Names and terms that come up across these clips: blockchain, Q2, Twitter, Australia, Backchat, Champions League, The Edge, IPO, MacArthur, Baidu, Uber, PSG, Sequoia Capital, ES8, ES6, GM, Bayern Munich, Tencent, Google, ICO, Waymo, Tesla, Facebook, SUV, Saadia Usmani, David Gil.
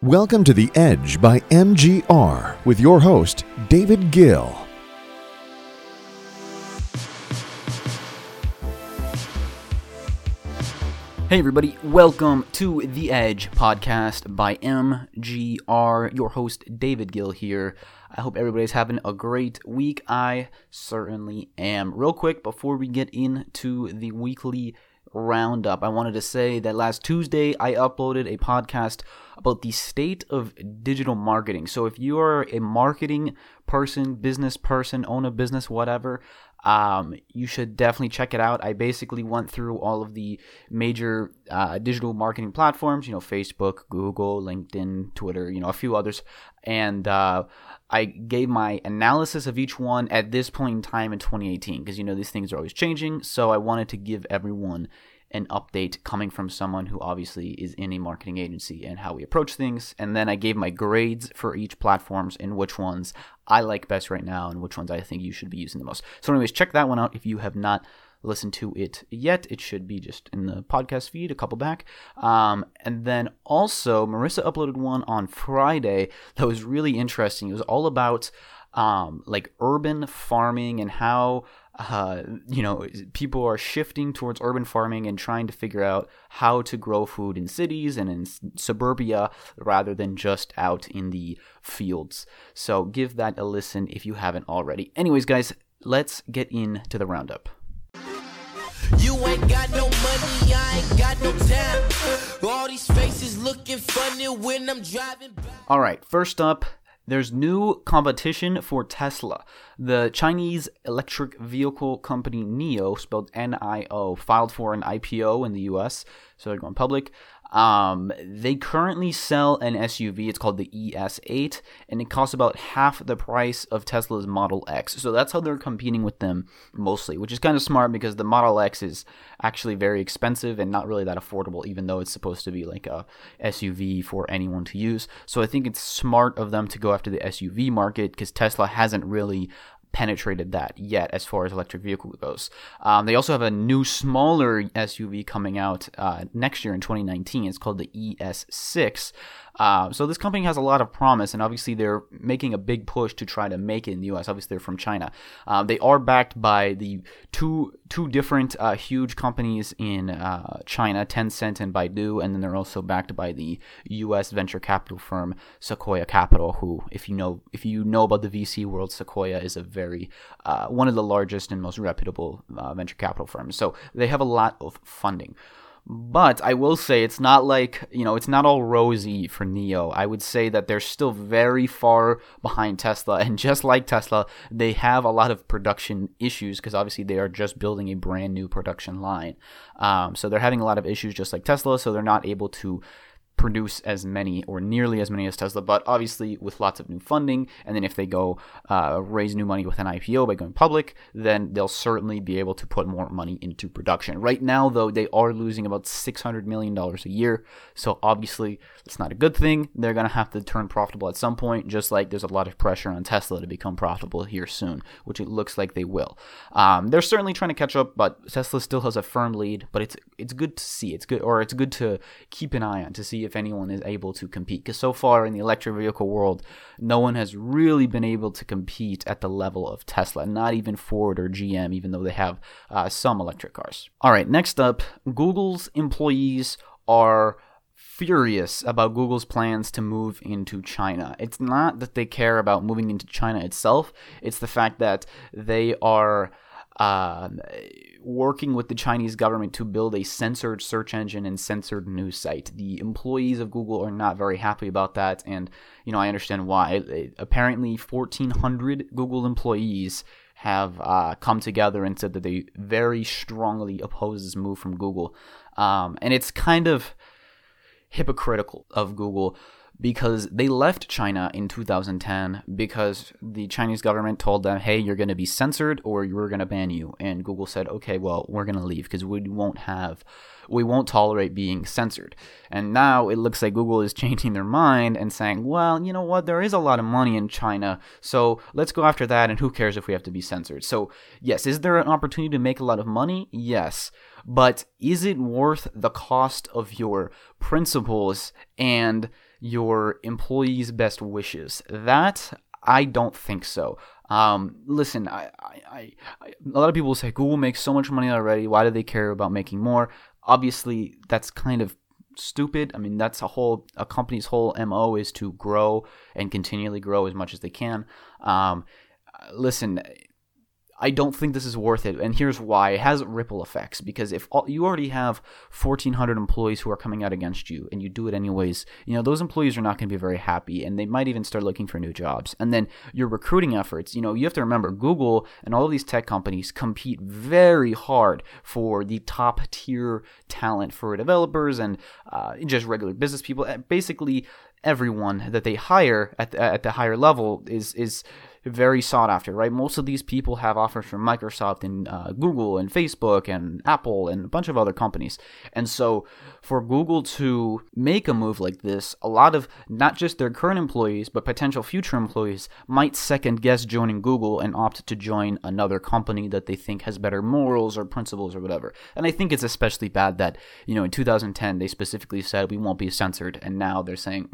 Welcome to The Edge by MGR with your host, David Gil. Hey everybody, welcome to The Edge podcast by MGR. Your host, David Gil here. I hope everybody's having a great week. I certainly am. Real quick, before we get into the weekly roundup, I wanted to say that last Tuesday I uploaded a podcast about the state of digital marketing. So if you are a marketing person, business person, own a business, whatever, you should definitely check it out. I basically went through all of the major digital marketing platforms, Facebook, Google, LinkedIn, Twitter, a few others, and I gave my analysis of each one at this point in time in 2018, because these things are always changing, so I wanted to give everyone an update coming from someone who obviously is in a marketing agency and how we approach things. And then I gave my grades for each platforms and which ones I like best right now and which ones I think you should be using the most. So anyways, check that one out if you have not listened to it yet. It should be just in the podcast feed, a couple back. And then also Marissa uploaded one on Friday that was really interesting. It was all about urban farming and how people are shifting towards urban farming and trying to figure out how to grow food in cities and in suburbia rather than just out in the fields. So give that a listen if you haven't already. Anyways, guys, let's get into the roundup. You ain't got no money, I ain't got no time. All these faces looking funny when I'm driving by. All right, first up, there's new competition for Tesla. The Chinese electric vehicle company NIO, spelled N-I-O, filed for an IPO in the U.S., so they're going public. They currently sell an SUV. It's called the ES8, and it costs about half the price of Tesla's Model X. So that's how they're competing with them mostly, which is kind of smart because the Model X is actually very expensive and not really that affordable, even though it's supposed to be like a SUV for anyone to use. So I think it's smart of them to go after the SUV market because Tesla hasn't really penetrated that yet as far as electric vehicle goes. They also have a new smaller SUV coming out next year in 2019. It's called the ES6. So this company has a lot of promise, and obviously they're making a big push to try to make it in the U.S. Obviously they're from China. They are backed by the two different huge companies in China, Tencent and Baidu, and then they're also backed by the U.S. venture capital firm Sequoia Capital, who, if you know about the VC world, Sequoia is a very one of the largest and most reputable venture capital firms. So they have a lot of funding. But I will say it's not like, it's not all rosy for NIO. I would say that they're still very far behind Tesla. And just like Tesla, they have a lot of production issues because obviously they are just building a brand new production line. So they're having a lot of issues just like Tesla. So they're not able to produce as many or nearly as many as Tesla, but obviously with lots of new funding, and then if they go raise new money with an IPO by going public, then they'll certainly be able to put more money into production. Right now, though, they are losing about $600 million a year, so obviously it's not a good thing. They're going to have to turn profitable at some point, just like there's a lot of pressure on Tesla to become profitable here soon, which it looks like they will. They're certainly trying to catch up, but Tesla still has a firm lead, but it's good to see. It's good to keep an eye on to see if anyone is able to compete, because so far in the electric vehicle world, no one has really been able to compete at the level of Tesla, not even Ford or GM, even though they have some electric cars. All right, next up, Google's employees are furious about Google's plans to move into China. It's not that they care about moving into China itself, it's the fact that they are working with the Chinese government to build a censored search engine and censored news site. The employees of Google are not very happy about that, and I understand why. Apparently, 1,400 Google employees have come together and said that they very strongly oppose this move from Google, and it's kind of hypocritical of Google, because they left China in 2010 because the Chinese government told them, hey, you're going to be censored or we're going to ban you. And Google said, okay, well, we're going to leave because we won't tolerate being censored. And now it looks like Google is changing their mind and saying, well, you know what, there is a lot of money in China, so let's go after that, and who cares if we have to be censored. So yes, is there an opportunity to make a lot of money? Yes. But is it worth the cost of your principles and your employees' best wishes? That, I don't think so. Listen, a lot of people say Google makes so much money already. Why do they care about making more? Obviously, that's kind of stupid. I mean, that's a company's whole MO is to grow and continually grow as much as they can. Listen, I don't think this is worth it, and here's why. It has ripple effects, because if you already have 1,400 employees who are coming out against you, and you do it anyways, you know, those employees are not going to be very happy, and they might even start looking for new jobs. And then your recruiting efforts, you know, you have to remember, Google and all of these tech companies compete very hard for the top-tier talent for developers and just regular business people. Basically, everyone that they hire at the higher level is very sought after, right? Most of these people have offers from Microsoft and Google and Facebook and Apple and a bunch of other companies. And so for Google to make a move like this, a lot of not just their current employees, but potential future employees might second guess joining Google and opt to join another company that they think has better morals or principles or whatever. And I think it's especially bad that, you know, in 2010, they specifically said we won't be censored. And now they're saying,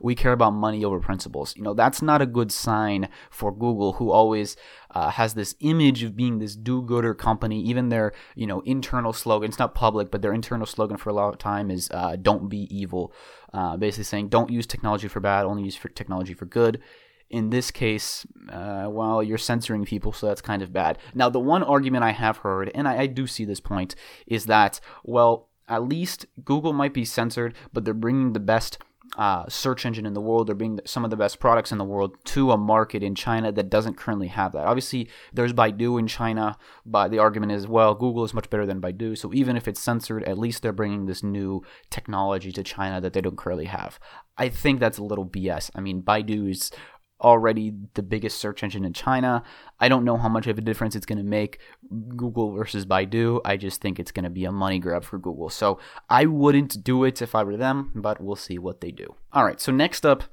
we care about money over principles. You know, that's not a good sign for Google, who always has this image of being this do-gooder company. Even their, you know, internal slogan, it's not public, but their internal slogan for a long time is don't be evil, basically saying don't use technology for bad, only use for technology for good. In this case, well, you're censoring people, so that's kind of bad. Now, the one argument I have heard, and I do see this point, is that, well, at least Google might be censored, but they're bringing the best search engine in the world, or being some of the best products in the world to a market in China that doesn't currently have that. Obviously, there's Baidu in China, but the argument is, well, Google is much better than Baidu, so even if it's censored, at least they're bringing this new technology to China that they don't currently have. I think that's a little BS. I mean, Baidu is already the biggest search engine in China. I don't know how much of a difference it's going to make, Google versus Baidu. I just think it's going to be a money grab for Google. So I wouldn't do it if I were them, but we'll see what they do. All right, so next up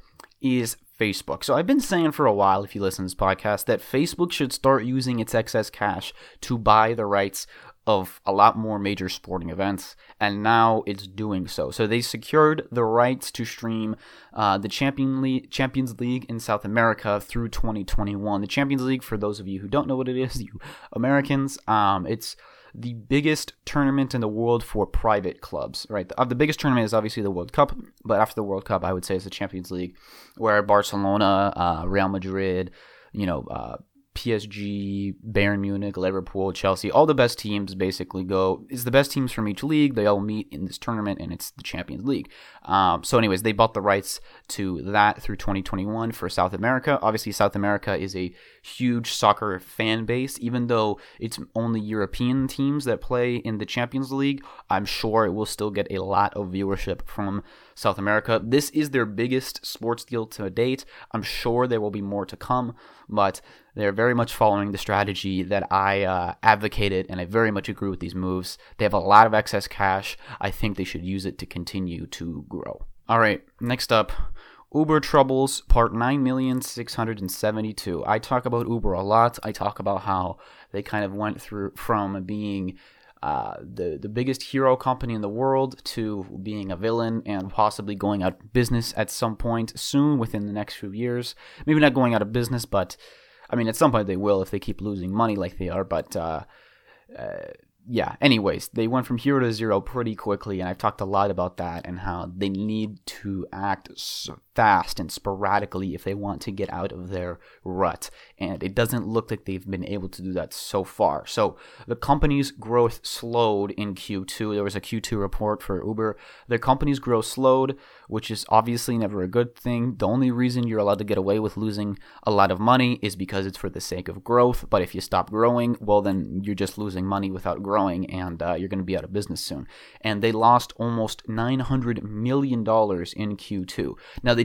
is Facebook. So I've been saying for a while, if you listen to this podcast, that Facebook should start using its excess cash to buy the rights of a lot more major sporting events, and now it's doing so. So they secured the rights to stream the Champions League in South America through 2021. The Champions League, for those of you who don't know what it is, you Americans, it's the biggest tournament in the world for private clubs, right? The biggest tournament is obviously the World Cup, but after the World Cup, I would say it's the Champions League, where Barcelona, Real Madrid, you know, PSG, Bayern Munich, Liverpool, Chelsea, all the best teams basically go. It's the best teams from each league. They all meet in this tournament, and it's the Champions League. So anyways, they bought the rights to that through 2021 for South America. Obviously, South America is a huge soccer fan base, even though it's only European teams that play in the Champions League. I'm sure it will still get a lot of viewership from South America. This is their biggest sports deal to date. I'm sure there will be more to come, but they're very much following the strategy that I advocated, and I very much agree with these moves. They have a lot of excess cash. I think they should use it to continue to grow. All right, next up, Uber troubles, part 9,672. I talk about Uber a lot. I talk about how they kind of went through from being the biggest hero company in the world to being a villain and possibly going out of business at some point soon, within the next few years. Maybe not going out of business, but I mean, at some point they will if they keep losing money like they are, but yeah. Anyways, they went from hero to zero pretty quickly, and I've talked a lot about that and how they need to act fast and sporadically if they want to get out of their rut, and it doesn't look like they've been able to do that so far. So the company's growth slowed in Q2. There was a Q2 report for Uber. Their company's growth slowed, which is obviously never a good thing. The only reason you're allowed to get away with losing a lot of money is because it's for the sake of growth, but if you stop growing, well, then you're just losing money without growing, and you're going to be out of business soon. And they lost almost $900 million in Q2. Now,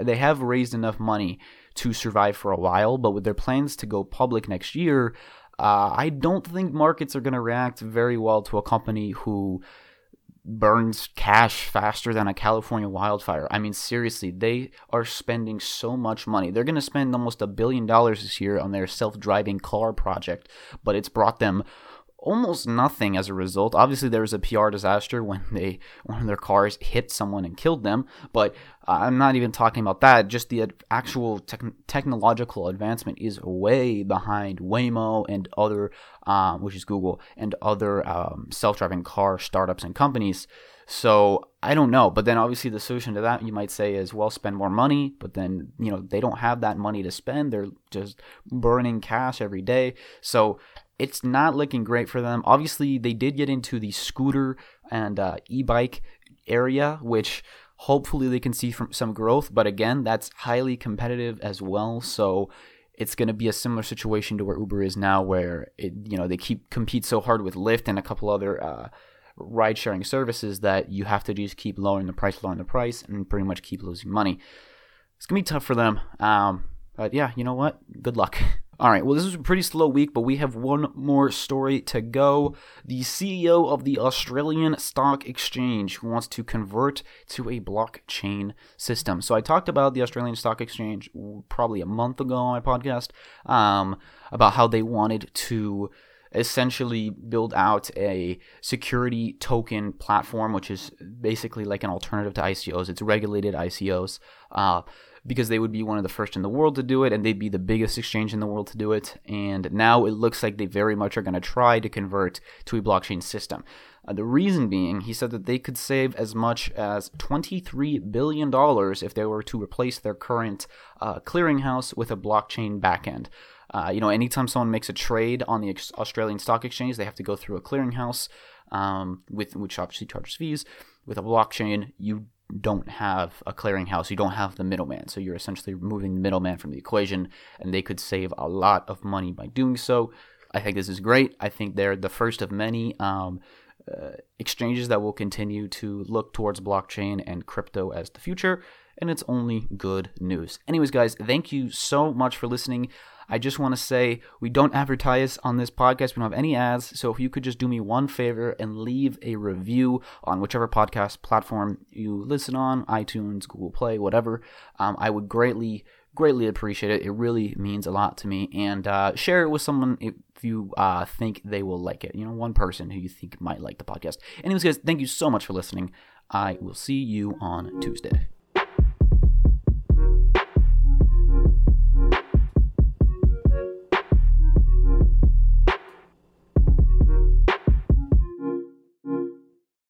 they have raised enough money to survive for a while, but with their plans to go public next year, I don't think markets are going to react very well to a company who burns cash faster than a California wildfire. I mean, seriously, they are spending so much money. They're going to spend almost $1 billion this year on their self-driving car project, but it's brought them almost nothing as a result. Obviously, there was a PR disaster when one of their cars hit someone and killed them, but I'm not even talking about that. Just the actual technological advancement is way behind Waymo and other, which is Google, and other self-driving car startups and companies. So I don't know. But then obviously the solution to that, you might say, is, well, spend more money. But then, you know, they don't have that money to spend. They're just burning cash every day. So it's not looking great for them. Obviously, they did get into the scooter and e-bike area, which hopefully they can see from some growth. But again, that's highly competitive as well. So it's going to be a similar situation to where Uber is now, where it, you know, they compete so hard with Lyft and a couple other ride-sharing services that you have to just keep lowering the price, and pretty much keep losing money. It's going to be tough for them. But yeah, you know what? Good luck. All right, well, this was a pretty slow week, but we have one more story to go. The CEO of the Australian Stock Exchange wants to convert to a blockchain system. So I talked about the Australian Stock Exchange probably a month ago on my podcast about how they wanted to essentially build out a security token platform, which is basically like an alternative to ICOs. It's regulated ICOs because they would be one of the first in the world to do it, and they'd be the biggest exchange in the world to do it. And now it looks like they very much are going to try to convert to a blockchain system. The reason being, he said that they could save as much as $23 billion if they were to replace their current clearinghouse with a blockchain backend. You know, anytime someone makes a trade on the Australian Stock Exchange, they have to go through a clearinghouse, which obviously charges fees. With a blockchain, you don't have a clearinghouse. You don't have the middleman. So you're essentially removing the middleman from the equation, and they could save a lot of money by doing so. I think this is great. I think they're the first of many exchanges that will continue to look towards blockchain and crypto as the future, and it's only good news. Anyways, guys, thank you so much for listening. I just want to say we don't advertise on this podcast. We don't have any ads. So if you could just do me one favor and leave a review on whichever podcast platform you listen on, iTunes, Google Play, whatever, I would greatly appreciate it. It really means a lot to me. And share it with someone if you think they will like it. You know, one person who you think might like the podcast. Anyways, guys, thank you so much for listening. I will see you on Tuesday.